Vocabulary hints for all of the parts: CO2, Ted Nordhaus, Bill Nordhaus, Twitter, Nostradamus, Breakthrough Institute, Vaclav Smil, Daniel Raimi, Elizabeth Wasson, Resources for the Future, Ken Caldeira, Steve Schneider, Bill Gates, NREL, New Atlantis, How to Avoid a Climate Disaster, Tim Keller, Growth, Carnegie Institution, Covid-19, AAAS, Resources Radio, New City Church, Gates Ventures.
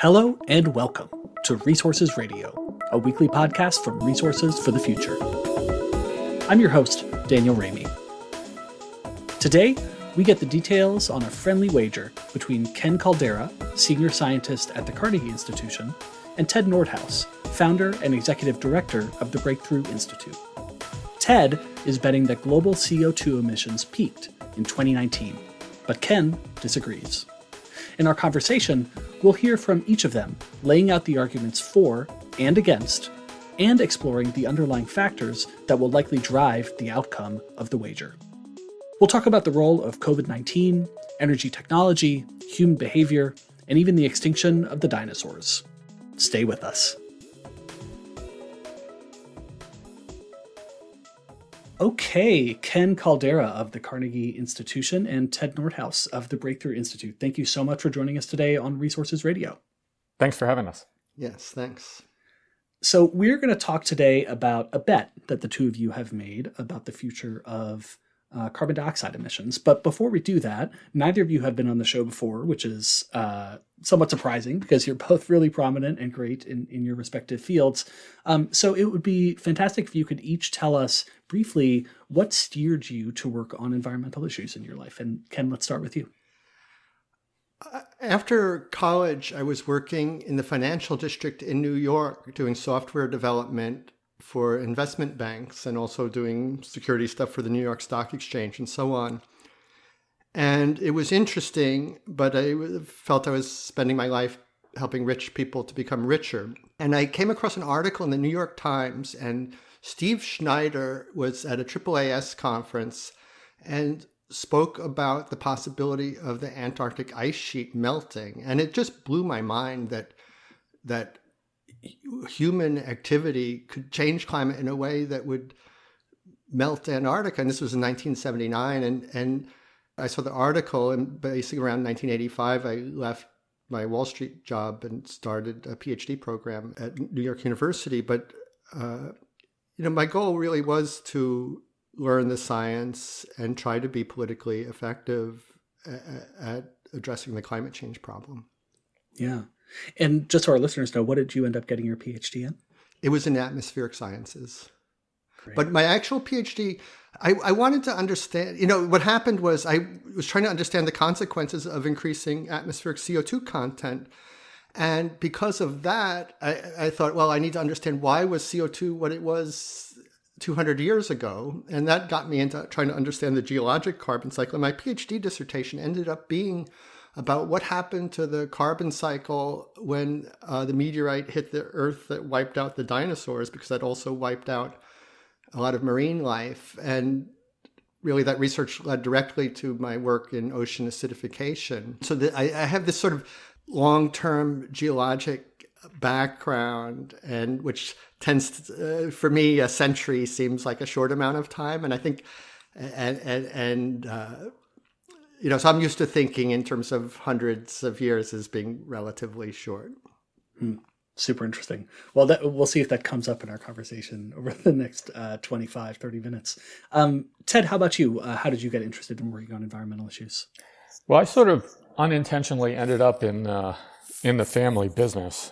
Hello and welcome to Resources Radio, a weekly podcast from Resources for the Future. I'm your host, Daniel Raimi. Today, we get the details on a friendly wager between Ken Caldeira, senior scientist at the Carnegie Institution, and Ted Nordhaus, founder and executive director of the Breakthrough Institute. Ted is betting that global CO2 emissions peaked in 2019, but Ken disagrees. In our conversation, we'll hear from each of them, laying out the arguments for and against, and exploring the underlying factors that will likely drive the outcome of the wager. We'll talk about the role of COVID-19, energy technology, human behavior, and even the extinction of the dinosaurs. Stay with us. Okay, Ken Caldeira of the Carnegie Institution and Ted Nordhaus of the Breakthrough Institute, thank you so much for joining us today on Resources Radio. Thanks for having us. Yes, thanks. So we're going to talk today about a bet that the two of you have made about the future of carbon dioxide emissions. But before we do that, neither of you have been on the show before, which is somewhat surprising because you're both really prominent and great in your respective fields. So it would be fantastic if you could each tell us briefly what steered you to work on environmental issues in your life. And Ken, let's start with you. After college, I was working in the financial district in New York doing software development for investment banks and also doing security stuff for the New York Stock Exchange and so on. And it was interesting, but I felt I was spending my life helping rich people to become richer. And I came across an article in the New York Times, and Steve Schneider was at a AAAS conference and spoke about the possibility of the Antarctic ice sheet melting. And it just blew my mind that human activity could change climate in a way that would melt Antarctica. And this was in 1979. And I saw the article, and basically around 1985, I left my Wall Street job and started a PhD program at New York University. But, my goal really was to learn the science and try to be politically effective at addressing the climate change problem. Yeah. And just so our listeners know, what did you end up getting your PhD in? It was in atmospheric sciences. Great. But my actual PhD, I wanted to understand, what happened was I was trying to understand the consequences of increasing atmospheric CO2 content. And because of that, I thought, well, I need to understand why was CO2 what it was 200 years ago. And that got me into trying to understand the geologic carbon cycle. And my PhD dissertation ended up being about what happened to the carbon cycle when the meteorite hit the Earth that wiped out the dinosaurs, because that also wiped out a lot of marine life. And really that research led directly to my work in ocean acidification. So that I have this sort of long-term geologic background, and which tends to, for me, a century seems like a short amount of time. And I think, so I'm used to thinking in terms of hundreds of years as being relatively short. Mm, super interesting. Well, we'll see if that comes up in our conversation over the next 25, 30 minutes. Ted, how about you? How did you get interested in working on environmental issues? Well, I sort of unintentionally ended up in the family business,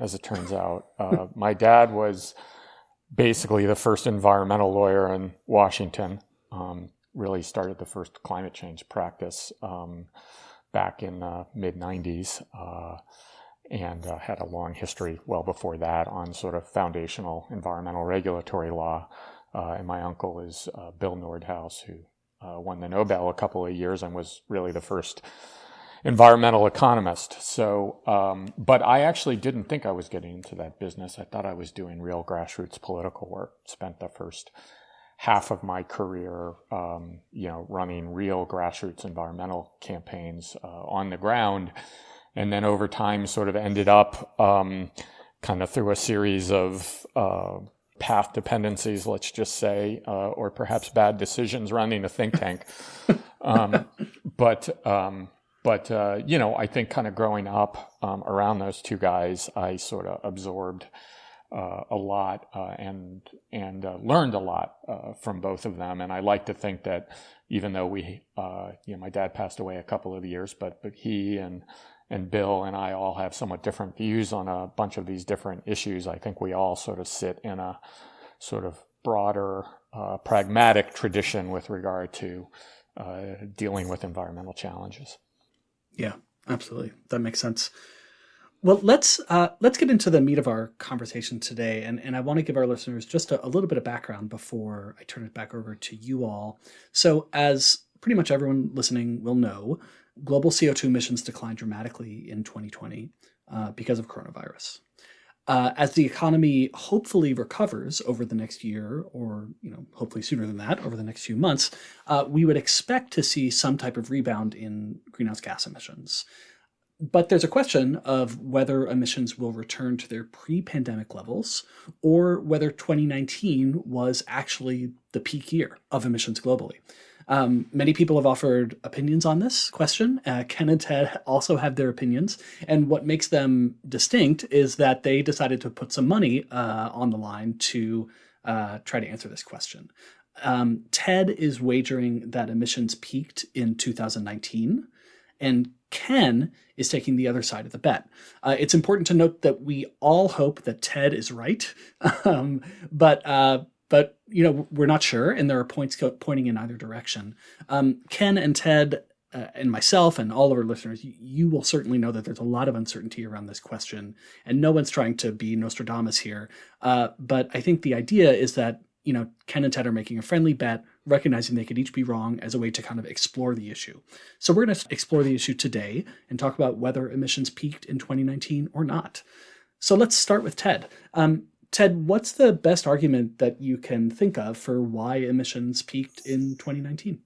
as it turns out. My dad was basically the first environmental lawyer in Washington. Really started the first climate change practice back in the mid-90s and had a long history well before that on sort of foundational environmental regulatory law. And my uncle is Bill Nordhaus, who won the Nobel a couple of years and was really the first environmental economist. So, but I actually didn't think I was getting into that business. I thought I was doing real grassroots political work. Spent the first half of my career, running real grassroots environmental campaigns on the ground. And then over time sort of ended up kind of through a series of path dependencies, let's just say, or perhaps bad decisions running a think tank. I think kind of growing up around those two guys, I sort of absorbed a lot and learned a lot from both of them. And I like to think that even though my dad passed away a couple of years, but he and and Bill and I all have somewhat different views on a bunch of these different issues. I think we all sort of sit in a sort of broader pragmatic tradition with regard to dealing with environmental challenges. Yeah, absolutely. That makes sense. Well, let's get into the meat of our conversation today. And I want to give our listeners just a little bit of background before I turn it back over to you all. So as pretty much everyone listening will know, global CO2 emissions declined dramatically in 2020 because of coronavirus. As the economy hopefully recovers over the next year, or hopefully sooner than that, over the next few months, we would expect to see some type of rebound in greenhouse gas emissions. But there's a question of whether emissions will return to their pre-pandemic levels, or whether 2019 was actually the peak year of emissions globally. Many people have offered opinions on this question. Ken and Ted also have their opinions. And what makes them distinct is that they decided to put some money on the line to try to answer this question. Ted is wagering that emissions peaked in 2019, and Ken is taking the other side of the bet. It's important to note that we all hope that Ted is right, but we're not sure, and there are points pointing in either direction. Ken and Ted and myself and all of our listeners, you will certainly know that there's a lot of uncertainty around this question, and no one's trying to be Nostradamus here. But I think the idea is that Ken and Ted are making a friendly bet, recognizing they could each be wrong, as a way to kind of explore the issue. So we're going to explore the issue today and talk about whether emissions peaked in 2019 or not. So let's start with Ted. Ted, what's the best argument that you can think of for why emissions peaked in 2019?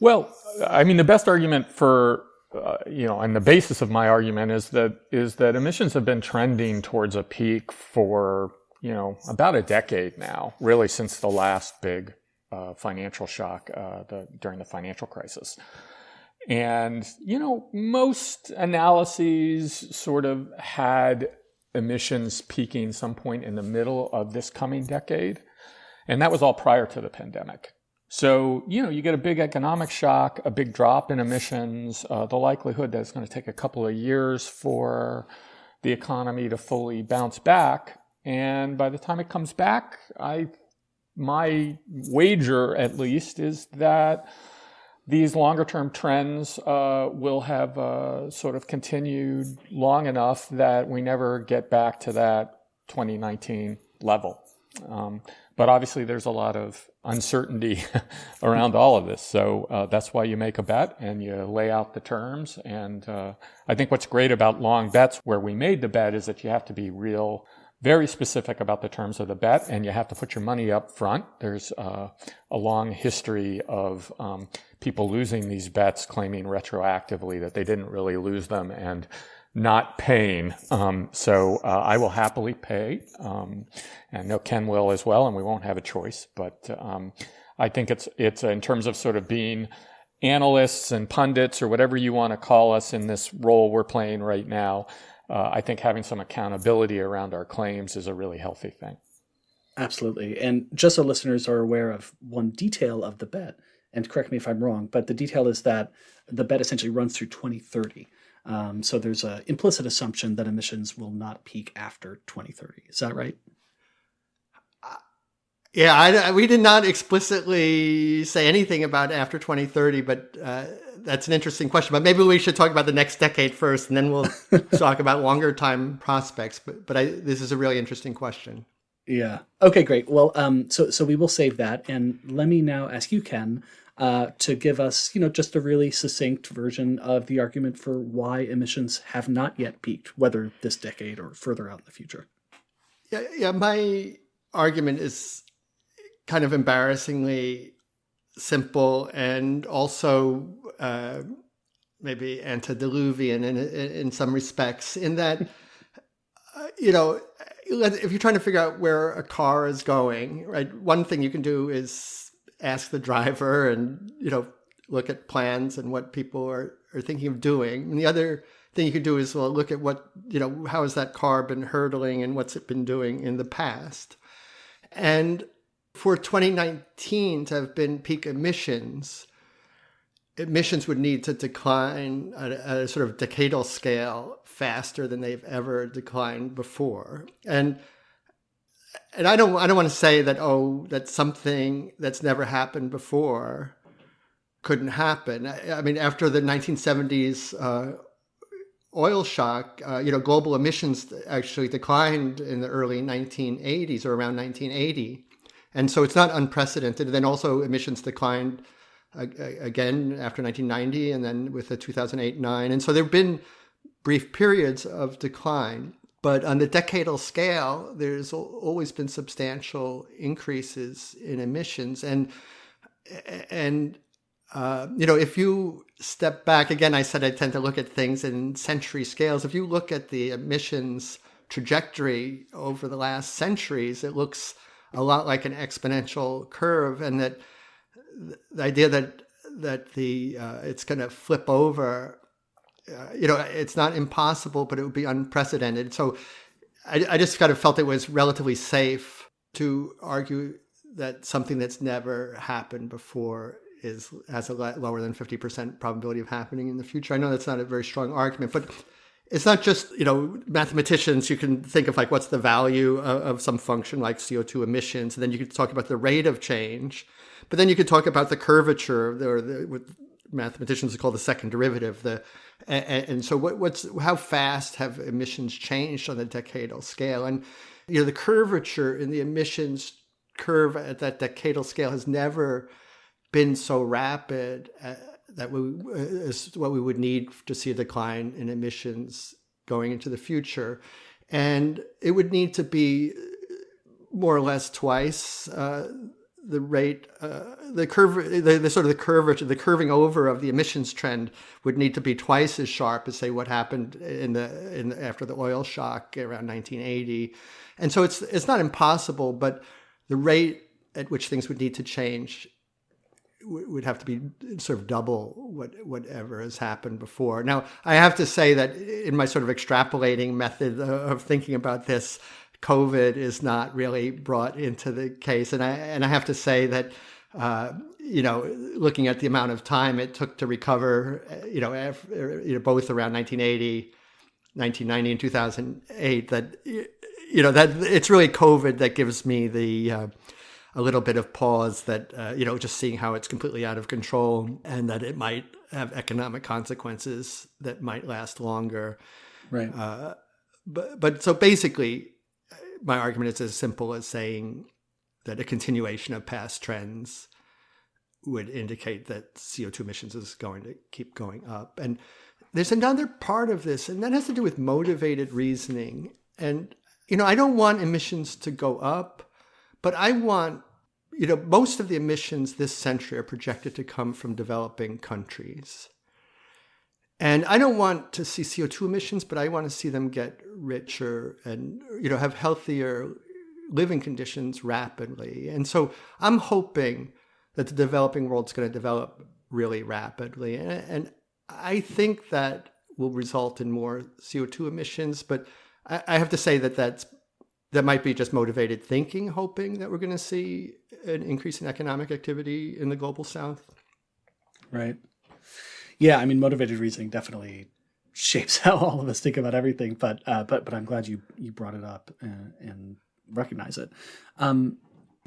Well, I mean, the best argument for, and the basis of my argument is that emissions have been trending towards a peak for, about a decade now, really since the last big financial shock during the financial crisis. And, most analyses sort of had emissions peaking some point in the middle of this coming decade. And that was all prior to the pandemic. So, you get a big economic shock, a big drop in emissions, the likelihood that it's going to take a couple of years for the economy to fully bounce back. And by the time it comes back, my wager, at least, is that these longer-term trends will have sort of continued long enough that we never get back to that 2019 level. But obviously, there's a lot of uncertainty around all of this. So that's why you make a bet and you lay out the terms. And I think what's great about long bets where we made the bet is that you have to be very specific about the terms of the bet, and you have to put your money up front. There's a long history of people losing these bets, claiming retroactively that they didn't really lose them and not paying. So I will happily pay, and I know Ken will as well, and we won't have a choice. But I think it's in terms of sort of being analysts and pundits or whatever you want to call us in this role we're playing right now, I think having some accountability around our claims is a really healthy thing. Absolutely. And just so listeners are aware of one detail of the bet, and correct me if I'm wrong, but the detail is that the bet essentially runs through 2030. So there's an implicit assumption that emissions will not peak after 2030. Is that right? Yeah, we did not explicitly say anything about after 2030, but that's an interesting question. But maybe we should talk about the next decade first, and then we'll talk about longer time prospects. But this is a really interesting question. Yeah. Okay, great. Well, so we will save that. And let me now ask you, Ken, to give us, just a really succinct version of the argument for why emissions have not yet peaked, whether this decade or further out in the future. Yeah. My argument is kind of embarrassingly simple and also maybe antediluvian in some respects, in that, if you're trying to figure out where a car is going, right, one thing you can do is ask the driver and, look at plans and what people are thinking of doing. And the other thing you can do is, well, look at what, how has that car been hurdling and what's it been doing in the past. And for 2019 to have been peak emissions, emissions would need to decline at a sort of decadal scale faster than they've ever declined before. And I don't want to say that, oh, that's something that's never happened before couldn't happen. I mean, after the 1970s oil shock, global emissions actually declined in the early 1980s or around 1980. And so it's not unprecedented. Then also emissions declined again after 1990 and then with the 2008-9. And so there have been brief periods of decline. But on the decadal scale, there's always been substantial increases in emissions. And if you step back, again, I said I tend to look at things in century scales. If you look at the emissions trajectory over the last centuries, it looks a lot like an exponential curve, and that the idea that it's going to flip over, it's not impossible, but it would be unprecedented. So I just kind of felt it was relatively safe to argue that something that's never happened before has a lower than 50% probability of happening in the future. I know that's not a very strong argument, but it's not just, mathematicians. You can think of like what's the value of some function like CO2 emissions, and then you could talk about the rate of change, but then you could talk about the curvature or what mathematicians would call the second derivative. And so how fast have emissions changed on the decadal scale? And the curvature in the emissions curve at that decadal scale has never been so rapid that is what we would need to see a decline in emissions going into the future. And it would need to be more or less twice the rate, the curving over of the emissions trend would need to be twice as sharp as, say, what happened in the after the oil shock around 1980. And so it's not impossible, but the rate at which things would need to change would have to be sort of double whatever has happened before. Now, I have to say that in my sort of extrapolating method of thinking about this, COVID is not really brought into the case. And I have to say that, looking at the amount of time it took to recover, both around 1980, 1990 and 2008, that, that it's really COVID that gives me the a little bit of pause that, just seeing how it's completely out of control and that it might have economic consequences that might last longer. Right. But so basically, my argument is as simple as saying that a continuation of past trends would indicate that CO2 emissions is going to keep going up. And there's another part of this, and that has to do with motivated reasoning. And, I don't want emissions to go up. But I want, most of the emissions this century are projected to come from developing countries. And I don't want to see CO2 emissions, but I want to see them get richer and, have healthier living conditions rapidly. And so I'm hoping that the developing world's going to develop really rapidly. And I think that will result in more CO2 emissions. But I have to say that might be just motivated thinking, hoping that we're going to see an increase in economic activity in the global south. Right. Yeah, I mean, motivated reasoning definitely shapes how all of us think about everything. But I'm glad you brought it up and recognize it.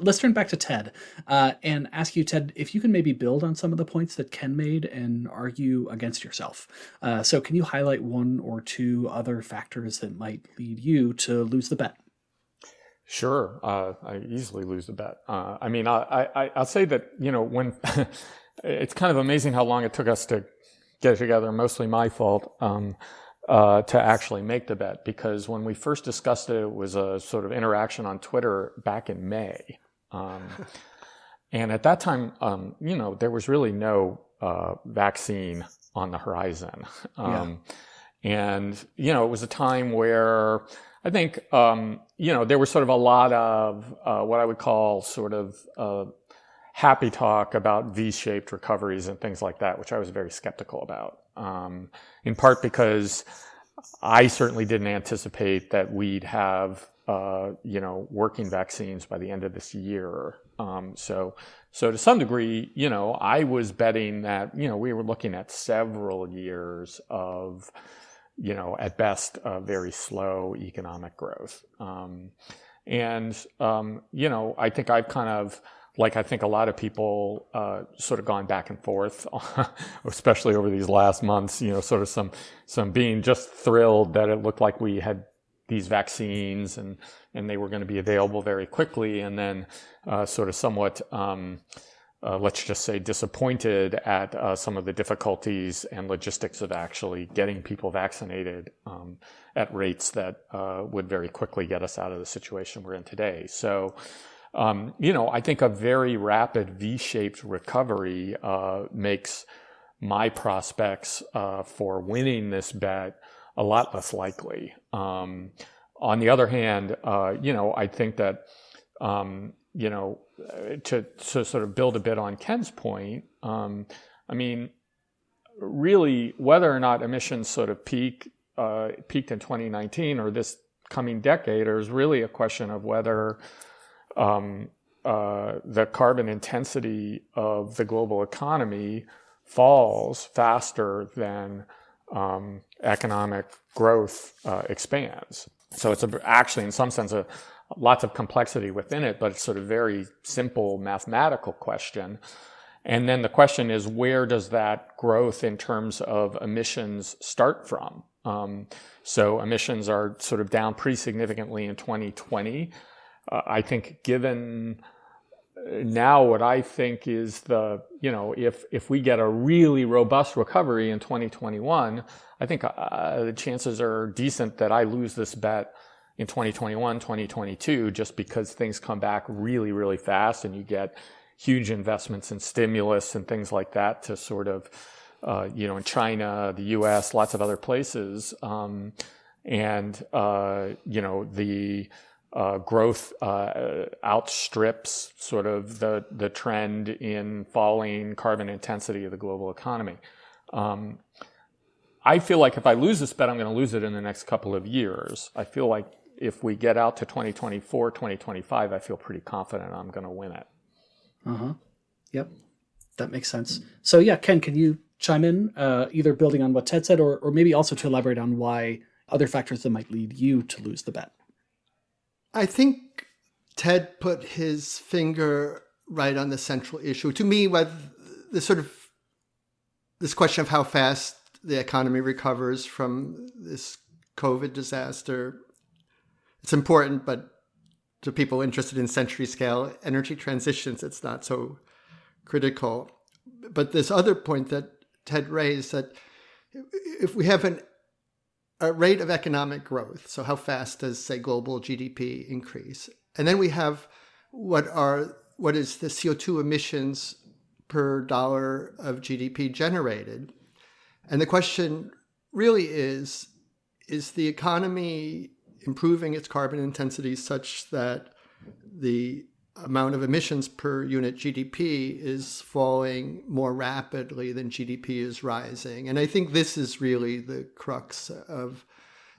Let's turn back to Ted and ask you, Ted, if you can maybe build on some of the points that Ken made and argue against yourself. So can you highlight one or two other factors that might lead you to lose the bet? Sure, I easily lose the bet. I'll say that, when it's kind of amazing how long it took us to get together, mostly my fault, to actually make the bet, because when we first discussed it, it was a sort of interaction on Twitter back in May. And at that time, there was really no vaccine on the horizon. And, it was a time where I think, there was sort of a lot of what I would call sort of happy talk about V-shaped recoveries and things like that, which I was very skeptical about, in part because I certainly didn't anticipate that we'd have, working vaccines by the end of this year. So So to some degree, you know, I was betting that, you know, we were looking at several years of, you know, at best, very slow economic growth. You know, I think I've kind of, like I think a lot of people sort of gone back and forth, especially over these last months, you know, sort of some being just thrilled that it looked like we had these vaccines and they were going to be available very quickly, and then sort of somewhat, let's just say, disappointed at some of the difficulties and logistics of actually getting people vaccinated at rates that would very quickly get us out of the situation we're in today. So, you know, I think a very rapid V-shaped recovery makes my prospects for winning this bet a lot less likely. On the other hand, you know, I think that, you know, to sort of build a bit on Ken's point, I mean, really, whether or not emissions sort of peaked in 2019 or this coming decade, or is really a question of whether the carbon intensity of the global economy falls faster than economic growth expands. So it's actually, in some sense, lots of complexity within it, but it's sort of very simple mathematical question. And then the question is, where does that growth in terms of emissions start from? So emissions are sort of down pretty significantly in 2020. I think given now what I think is the, you know, if we get a really robust recovery in 2021, I think the chances are decent that I lose this bet in 2021, 2022, just because things come back really, really fast and you get huge investments in stimulus and things like that to sort of, you know, in China, the US, lots of other places. You know, the growth outstrips sort of the trend in falling carbon intensity of the global economy. I feel like if I lose this bet, I'm going to lose it in the next couple of years. I feel like if we get out to 2024, 2025, I feel pretty confident I'm going to win it. Yep, that makes sense. So yeah, Ken, can you chime in, either building on what Ted said, or maybe also to elaborate on why other factors that might lead you to lose the bet? I think Ted put his finger right on the central issue. To me, this question of how fast the economy recovers from this COVID disaster, it's important, but to people interested in century scale energy transitions, it's not so critical. But this other point that Ted raised, that if we have a rate of economic growth, so how fast does, say, global GDP increase? And then we have what is the CO2 emissions per dollar of GDP generated. And the question really is the economy improving its carbon intensity such that the amount of emissions per unit GDP is falling more rapidly than GDP is rising? And I think this is really the crux of,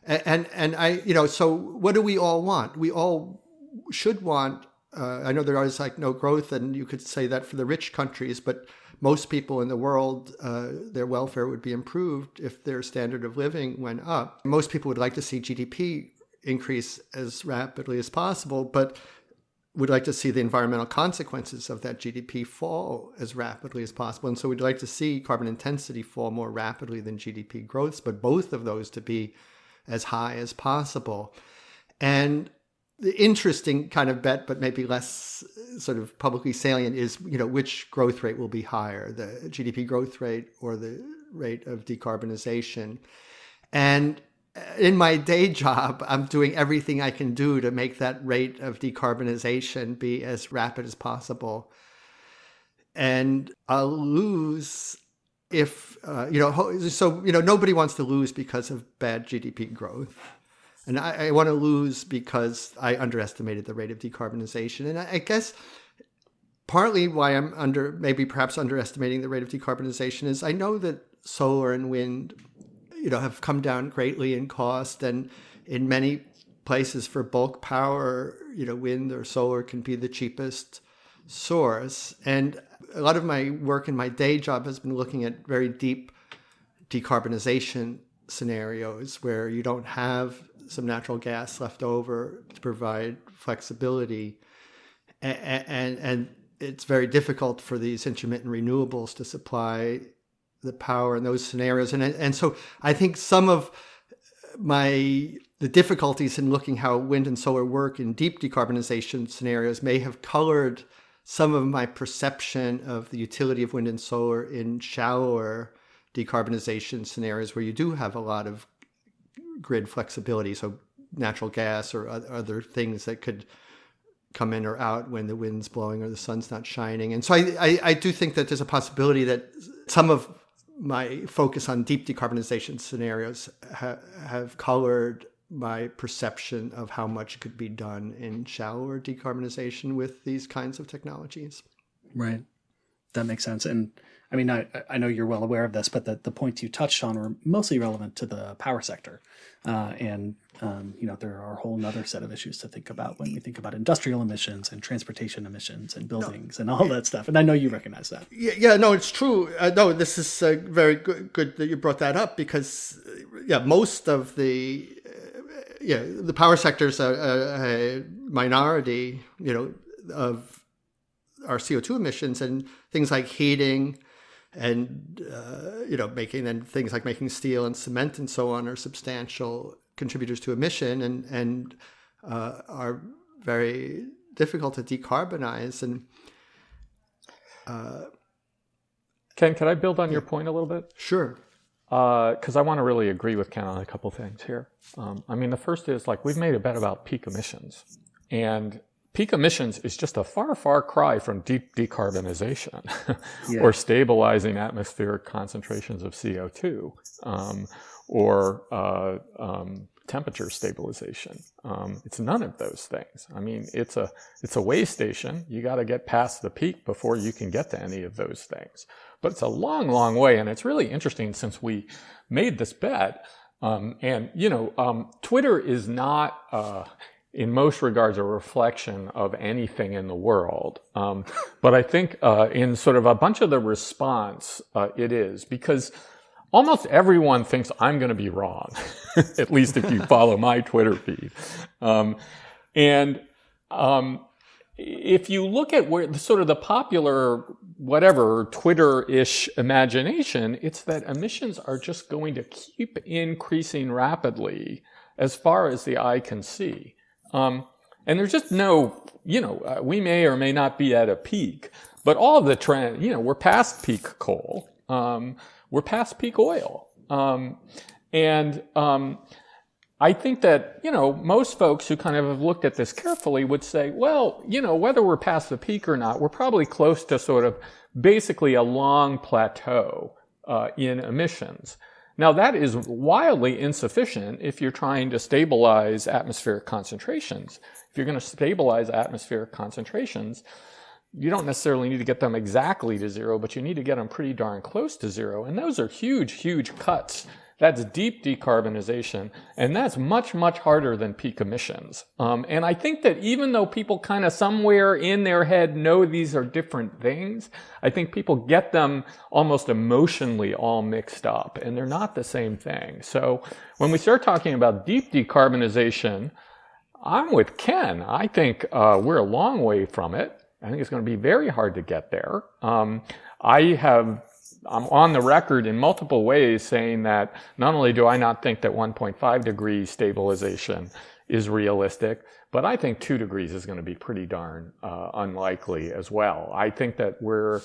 and I, you know, so what do we all want? We all should want, I know there is like no growth, and you could say that for the rich countries, but most people in the world, their welfare would be improved if their standard of living went up. Most people would like to see GDP increase as rapidly as possible, but we'd like to see the environmental consequences of that GDP fall as rapidly as possible. And so we'd like to see carbon intensity fall more rapidly than GDP growth, but both of those to be as high as possible. And the interesting kind of bet, but maybe less sort of publicly salient, is, you know, which growth rate will be higher, the GDP growth rate or the rate of decarbonization. And in my day job, I'm doing everything I can do to make that rate of decarbonization be as rapid as possible. And I'll lose if, you know, so, you know, nobody wants to lose because of bad GDP growth. And I want to lose because I underestimated the rate of decarbonization. And I guess partly why I'm underestimating the rate of decarbonization is I know that solar and wind, you know, have come down greatly in cost, and in many places for bulk power, you know, wind or solar can be the cheapest source. And a lot of my work in my day job has been looking at very deep decarbonization scenarios where you don't have some natural gas left over to provide flexibility. And it's very difficult for these intermittent renewables to supply the power in those scenarios. And so I think some of the difficulties in looking how wind and solar work in deep decarbonization scenarios may have colored some of my perception of the utility of wind and solar in shallower decarbonization scenarios where you do have a lot of grid flexibility, so natural gas or other things that could come in or out when the wind's blowing or the sun's not shining. And so I do think that there's a possibility that some of my focus on deep decarbonization scenarios have colored my perception of how much could be done in shallower decarbonization with these kinds of technologies. Right. That makes sense. And I mean, I know you're well aware of this, but the points you touched on were mostly relevant to the power sector. There are a whole other set of issues to think about when we think about industrial emissions and transportation emissions and buildings and all that stuff. And I know you recognize that. Yeah, it's true. This is very good that you brought that up because, most of the power sector is a minority, of our CO2 emissions, and things like heating and, making steel and cement and so on are substantial contributors to emission and are very difficult to decarbonize. And Ken, can I build on your point a little bit? Sure. Because I want to really agree with Ken on a couple things here. The first is we've made a bet about peak emissions, and peak emissions is just a far, far cry from deep decarbonization or stabilizing atmospheric concentrations of CO2 or temperature stabilization. It's none of those things. It's a way station. You got to get past the peak before you can get to any of those things. But it's a long, long way, and it's really interesting since we made this bet. Twitter is not... in most regards, a reflection of anything in the world. But I think in sort of a bunch of the response, it is, because almost everyone thinks I'm going to be wrong, at least if you follow my Twitter feed. If you look at where sort of the popular, whatever, Twitter-ish imagination, it's that emissions are just going to keep increasing rapidly as far as the eye can see. And there's just no, we may or may not be at a peak, but all of the trend, we're past peak coal, we're past peak oil. I think that, most folks who kind of have looked at this carefully would say, well, whether we're past the peak or not, we're probably close to sort of basically a long plateau, in emissions. Now, that is wildly insufficient if you're trying to stabilize atmospheric concentrations. If you're going to stabilize atmospheric concentrations, you don't necessarily need to get them exactly to zero, but you need to get them pretty darn close to zero. And those are huge, huge cuts. That's deep decarbonization, and that's much, much harder than peak emissions. And I think that even though people kind of somewhere in their head know these are different things, I think people get them almost emotionally all mixed up, and they're not the same thing. So when we start talking about deep decarbonization, I'm with Ken. I think we're a long way from it. I think it's going to be very hard to get there. I'm on the record in multiple ways saying that not only do I not think that 1.5 degree stabilization is realistic, but I think 2 degrees is going to be pretty darn unlikely as well. I think that we're,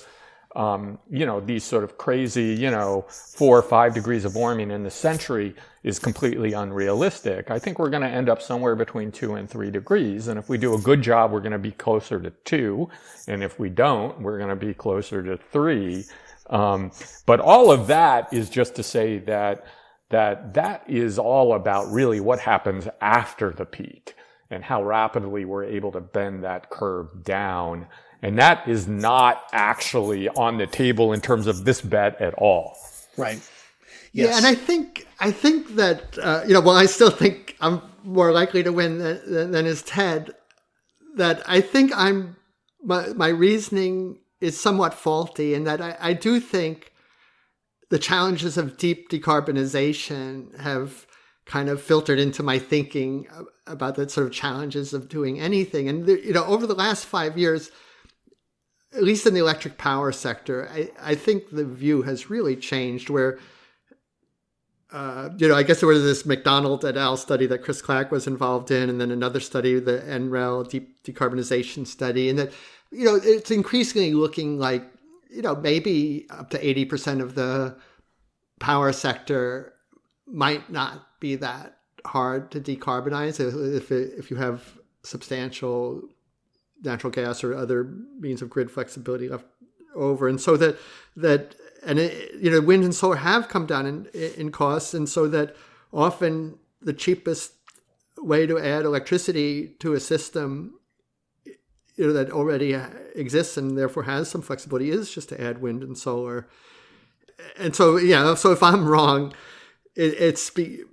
these sort of crazy, 4 or 5 degrees of warming in the century is completely unrealistic. I think we're going to end up somewhere between 2 and 3 degrees. And if we do a good job, we're going to be closer to 2. And if we don't, we're going to be closer to 3. But all of that is just to say that is all about really what happens after the peak and how rapidly we're able to bend that curve down. And that is not actually on the table in terms of this bet at all. Right. Yes. Yeah. And I think that, while I still think I'm more likely to win than is Ted, that I think I'm my reasoning is somewhat faulty in that I do think the challenges of deep decarbonization have kind of filtered into my thinking about the sort of challenges of doing anything. And, over the last 5 years, at least in the electric power sector, I think the view has really changed where, I guess there was this McDonald et al. Study that Chris Clark was involved in, and then another study, the NREL deep decarbonization study. And that, it's increasingly looking like, maybe up to 80% of the power sector might not be that hard to decarbonize if you have substantial natural gas or other means of grid flexibility left over. And so wind and solar have come down in costs, and so that often the cheapest way to add electricity to a system that already exists and therefore has some flexibility is just to add wind and solar. And so, so if I'm wrong, it's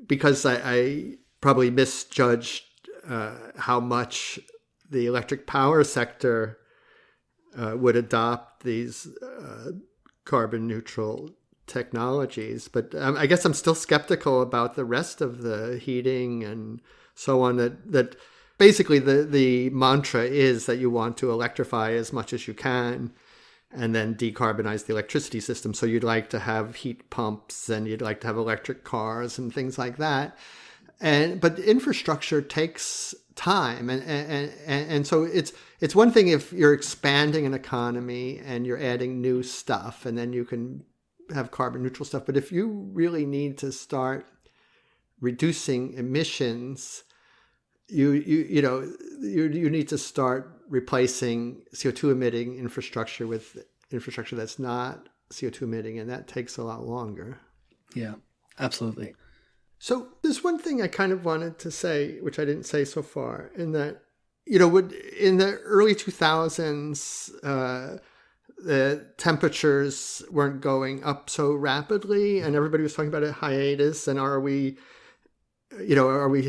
because I probably misjudged how much the electric power sector would adopt these carbon neutral technologies. But I guess I'm still skeptical about the rest of the heating and so on, that basically the mantra is that you want to electrify as much as you can and then decarbonize the electricity system. So you'd like to have heat pumps and you'd like to have electric cars and things like that. But infrastructure takes time. And so it's one thing if you're expanding an economy and you're adding new stuff and then you can have carbon neutral stuff. But if you really need to start reducing emissions, you need to start replacing CO2 emitting infrastructure with infrastructure that's not CO2 emitting, and that takes a lot longer. Yeah, absolutely. So there's one thing I kind of wanted to say, which I didn't say so far, in that, in the early 2000s, the temperatures weren't going up so rapidly, and everybody was talking about a hiatus, and are we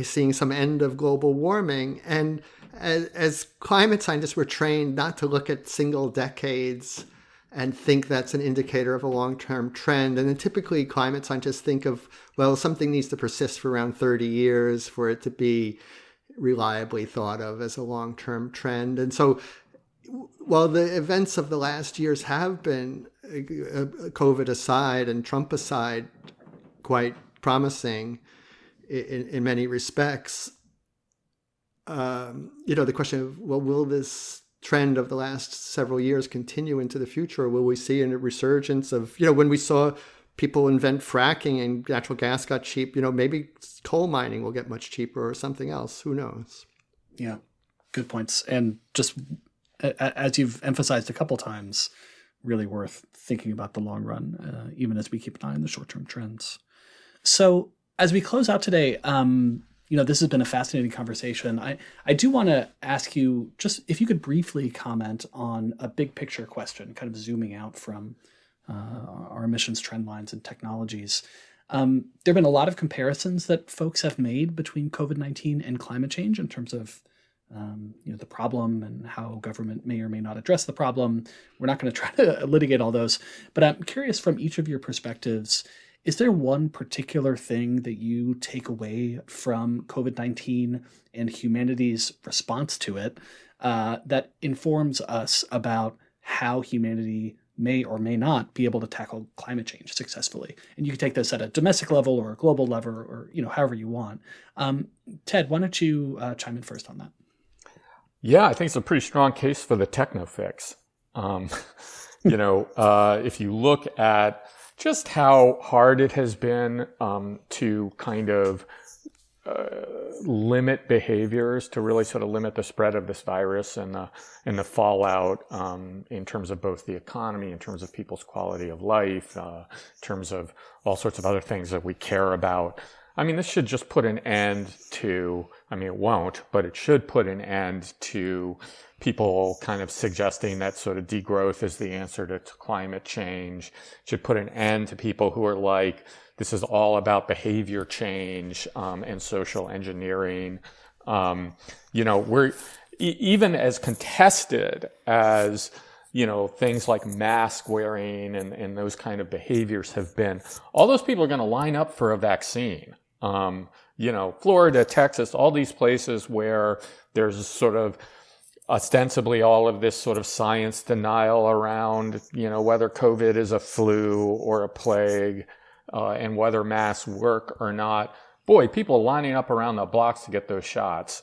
seeing some end of global warming? And as climate scientists, we're trained not to look at single decades and think that's an indicator of a long-term trend. And then typically climate scientists think of, well, something needs to persist for around 30 years for it to be reliably thought of as a long-term trend. And so while the events of the last years have been, COVID aside and Trump aside, quite promising in many respects, the question of, well, will this trend of the last several years continue into the future? Or will we see a resurgence of, when we saw people invent fracking and natural gas got cheap, maybe coal mining will get much cheaper or something else. Who knows? Yeah, good points. And just as you've emphasized a couple times, really worth thinking about the long run, even as we keep an eye on the short-term trends. So as we close out today, this has been a fascinating conversation. I do want to ask you just if you could briefly comment on a big picture question, kind of zooming out from our emissions trend lines and technologies. There have been a lot of comparisons that folks have made between COVID-19 and climate change in terms of the problem and how government may or may not address the problem. We're not going to try to litigate all those, but I'm curious from each of your perspectives, is there one particular thing that you take away from COVID-19 and humanity's response to it that informs us about how humanity may or may not be able to tackle climate change successfully? And you can take this at a domestic level or a global level or, however you want. Ted, why don't you chime in first on that? Yeah, I think it's a pretty strong case for the techno fix. If you look at just how hard it has been to kind of limit behaviors, to really sort of limit the spread of this virus and the fallout in terms of both the economy, in terms of people's quality of life, in terms of all sorts of other things that we care about. I mean, this should just put an end to, it won't, but it should put an end to people kind of suggesting that sort of degrowth is the answer to climate change. It should put an end to people who are like, this is all about behavior change and social engineering. even as contested as, you know, things like mask wearing and those kind of behaviors have been, all those people are going to line up for a vaccine. You know, Florida, Texas, all these places where there's sort of ostensibly all of this sort of science denial around, you know, whether COVID is a flu or a plague, and whether masks work or not. Boy, people lining up around the blocks to get those shots.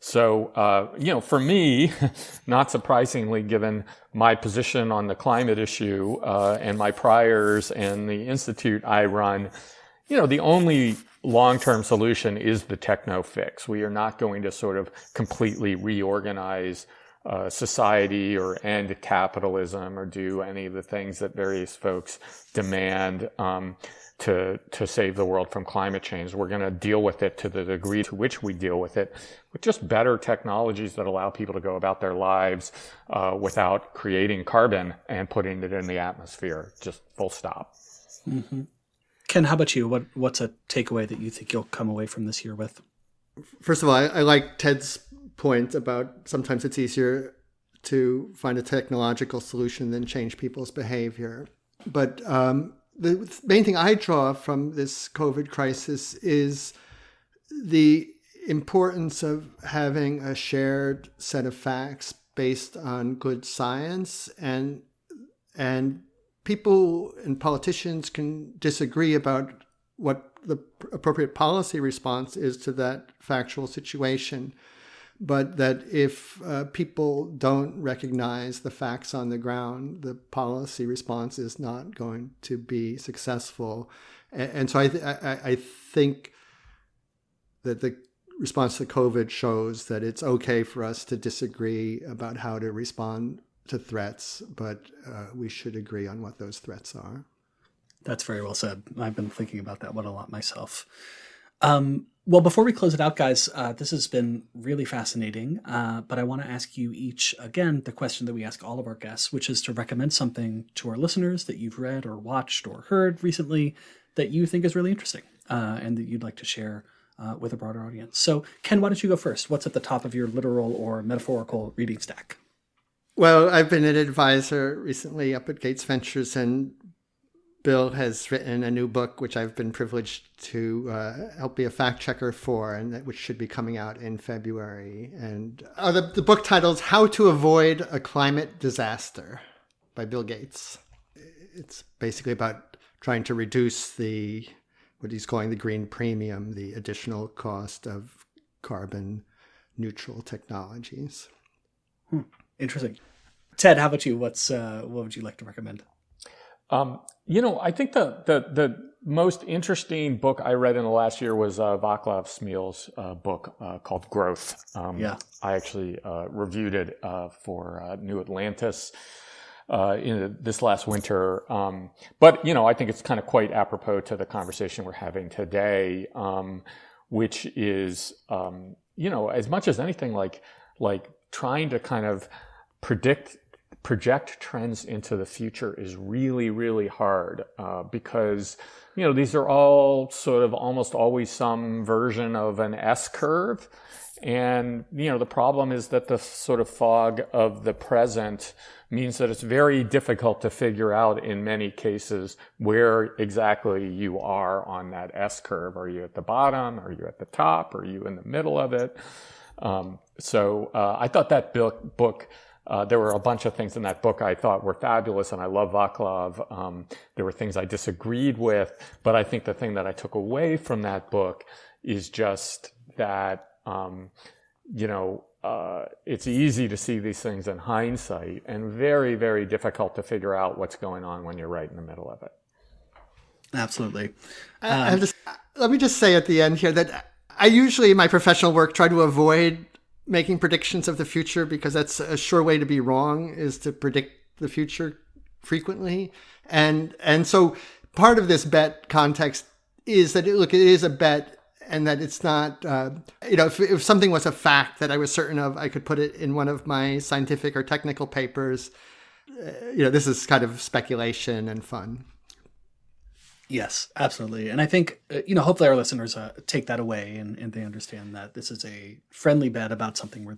So, for me, not surprisingly, given my position on the climate issue, and my priors and the institute I run, you know, the only long-term solution is the techno fix. We are not going to sort of completely reorganize society or end capitalism or do any of the things that various folks demand to save the world from climate change. We're going to deal with it to the degree to which we deal with it with just better technologies that allow people to go about their lives without creating carbon and putting it in the atmosphere. Just full stop. Mm-hmm. Ken, how about you? What's a takeaway that you think you'll come away from this year with? First of all, I like Ted's point about sometimes it's easier to find a technological solution than change people's behavior. But the main thing I draw from this COVID crisis is the importance of having a shared set of facts based on good science, and people and politicians can disagree about what the appropriate policy response is to that factual situation. But that if people don't recognize the facts on the ground, the policy response is not going to be successful. And so I think that the response to COVID shows that it's okay for us to disagree about how to respond to threats, but we should agree on what those threats are. That's very well said. I've been thinking about that one a lot myself. Well, before we close it out, guys, this has been really fascinating, but I want to ask you each, again, the question that we ask all of our guests, which is to recommend something to our listeners that you've read or watched or heard recently that you think is really interesting and that you'd like to share with a broader audience. So, Ken, why don't you go first? What's at the top of your literal or metaphorical reading stack? Well, I've been an advisor recently up at Gates Ventures, and Bill has written a new book, which I've been privileged to help be a fact checker for, and that, which should be coming out in February. And the book title's How to Avoid a Climate Disaster by Bill Gates. It's basically about trying to reduce the, what he's calling the green premium, the additional cost of carbon neutral technologies. Interesting. Ted, how about you? What would you like to recommend? You know, I think the most interesting book I read in the last year was Vaclav Smil's book called Growth. I actually reviewed it for New Atlantis in this last winter. But, you know, I think it's kind of quite apropos to the conversation we're having today, which is, you know, as much as anything, like trying to kind of project trends into the future is really, really hard because, you know, these are all sort of almost always some version of an S curve. And, you know, the problem is that the sort of fog of the present means that it's very difficult to figure out in many cases where exactly you are on that S curve. Are you at the bottom? Are you at the top? Are you in the middle of it? So I thought that book, there were a bunch of things in that book I thought were fabulous, and I love Vaclav. There were things I disagreed with, but I think the thing that I took away from that book is just that, it's easy to see these things in hindsight and very, very difficult to figure out what's going on when you're right in the middle of it. Absolutely. Let me just say at the end here that I usually in my professional work try to avoid making predictions of the future because that's a sure way to be wrong, is to predict the future frequently. And so part of this bet context is that, it is a bet, and that it's not, if something was a fact that I was certain of, I could put it in one of my scientific or technical papers. This is kind of speculation and fun. Yes, absolutely. And I think, hopefully our listeners take that away and they understand that this is a friendly bet about something where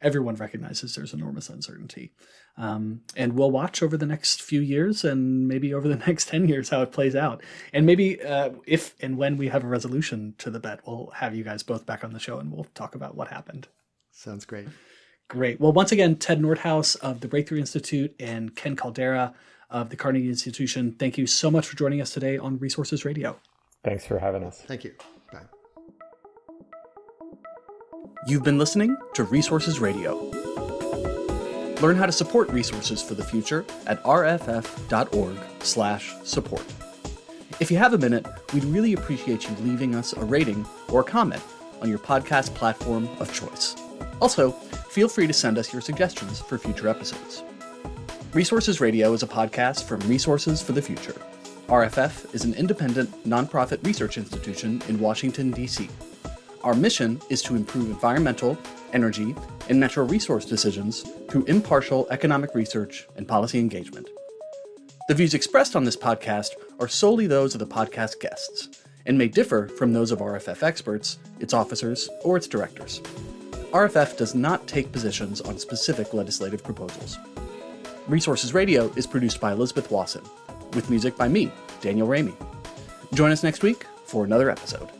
everyone recognizes there's enormous uncertainty. And we'll watch over the next few years and maybe over the next 10 years how it plays out. And maybe if and when we have a resolution to the bet, we'll have you guys both back on the show and we'll talk about what happened. Sounds great. Great. Well, once again, Ted Nordhaus of the Breakthrough Institute and Ken Caldeira of the Carnegie Institution, thank you so much for joining us today on Resources Radio. Thanks for having us. Thank you. Bye. You've been listening to Resources Radio. Learn how to support Resources for the Future at rff.org/support. If you have a minute, we'd really appreciate you leaving us a rating or a comment on your podcast platform of choice. Also, feel free to send us your suggestions for future episodes. Resources Radio is a podcast from Resources for the Future. RFF is an independent, nonprofit research institution in Washington, D.C. Our mission is to improve environmental, energy, and natural resource decisions through impartial economic research and policy engagement. The views expressed on this podcast are solely those of the podcast guests and may differ from those of RFF experts, its officers, or its directors. RFF does not take positions on specific legislative proposals. Resources Radio is produced by Elizabeth Wasson, with music by me, Daniel Raimi. Join us next week for another episode.